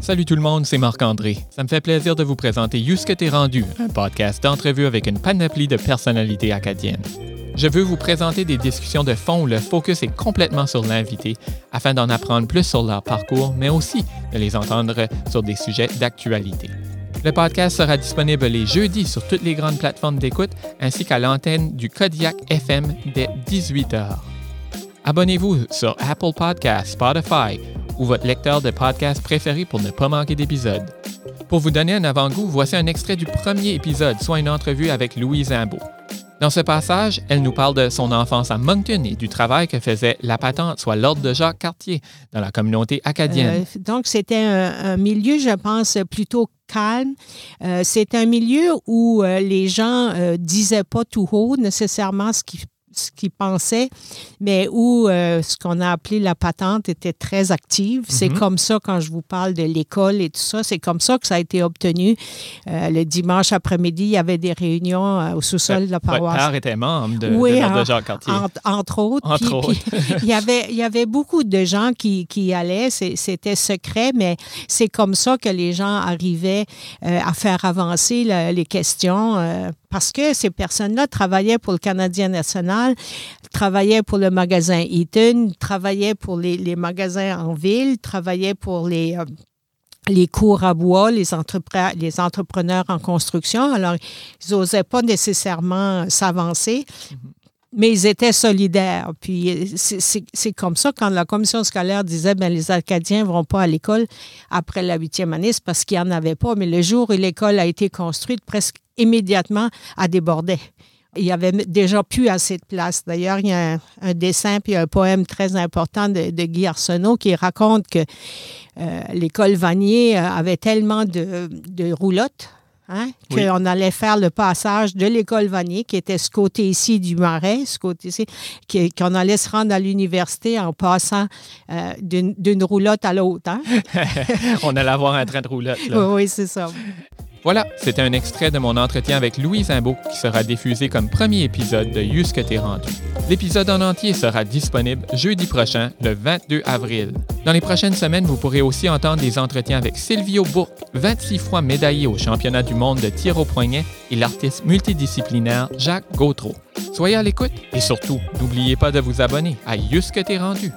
Salut tout le monde, c'est Marc-André. Ça me fait plaisir de vous présenter Yous que t'es rendu, un podcast d'entrevue avec une panoplie de personnalités acadiennes. Je veux vous présenter des discussions de fond où le focus est complètement sur l'invité, afin d'en apprendre plus sur leur parcours, mais aussi de les entendre sur des sujets d'actualité. Le podcast sera disponible les jeudis sur toutes les grandes plateformes d'écoute, ainsi qu'à l'antenne du Kodiak FM dès 18h. Abonnez-vous sur Apple Podcasts, Spotify, ou votre lecteur de podcast préféré pour ne pas manquer d'épisodes. Pour vous donner un avant-goût, voici un extrait du premier épisode, soit une entrevue avec Louise Imbeault. Dans ce passage, elle nous parle de son enfance à Moncton et du travail que faisait la patente, soit l'Ordre de Jacques Cartier, dans la communauté acadienne. Donc, c'était un milieu, je pense, plutôt calme. C'est un milieu où les gens disaient pas tout haut nécessairement ce qu'ils pensaient, mais où ce qu'on a appelé la patente était très active. C'est comme ça, quand je vous parle de l'école et tout ça, c'est comme ça que ça a été obtenu. Le dimanche après-midi, il y avait des réunions au sous-sol de la paroisse. Votre père était membre de l'Ordre de Jacques Cartier. Entre autres. Il y avait beaucoup de gens qui allaient. C'était secret, mais c'est comme ça que les gens arrivaient à faire avancer les questions. Parce que ces personnes-là travaillaient pour le Canadien National, travaillaient pour le magasin Eaton, travaillaient pour les magasins en ville, travaillaient pour les cours à bois, les entrepreneurs en construction. Alors, ils n'osaient pas nécessairement s'avancer. Mais ils étaient solidaires. Puis c'est comme ça, quand la commission scolaire disait bien, les Acadiens ne vont pas à l'école après la 8e année, c'est parce qu'il n'y en avait pas. Mais le jour où l'école a été construite, presque immédiatement, elle débordait. Il n'y avait déjà plus assez de place. D'ailleurs, il y a un dessin puis un poème très important de Guy Arsenault qui raconte que l'école Vanier avait tellement de roulottes. Qu'on allait faire le passage de l'école Vanier, qui était ce côté-ci du Marais, ce côté-ci, qu'on allait se rendre à l'université en passant d'une roulotte à l'autre. Hein? On allait avoir un train de roulotte. Là. Oui, c'est ça. Voilà, c'était un extrait de mon entretien avec Louise Imbeault qui sera diffusé comme premier épisode de Yous que t'es rendu. L'épisode en entier sera disponible jeudi prochain, le 22 avril. Dans les prochaines semaines, vous pourrez aussi entendre des entretiens avec Sylvio Bourque, 26 fois médaillé au championnat du monde de tir au poignet, et l'artiste multidisciplinaire Jacques Gautreau. Soyez à l'écoute et surtout, n'oubliez pas de vous abonner à Yous que t'es rendu.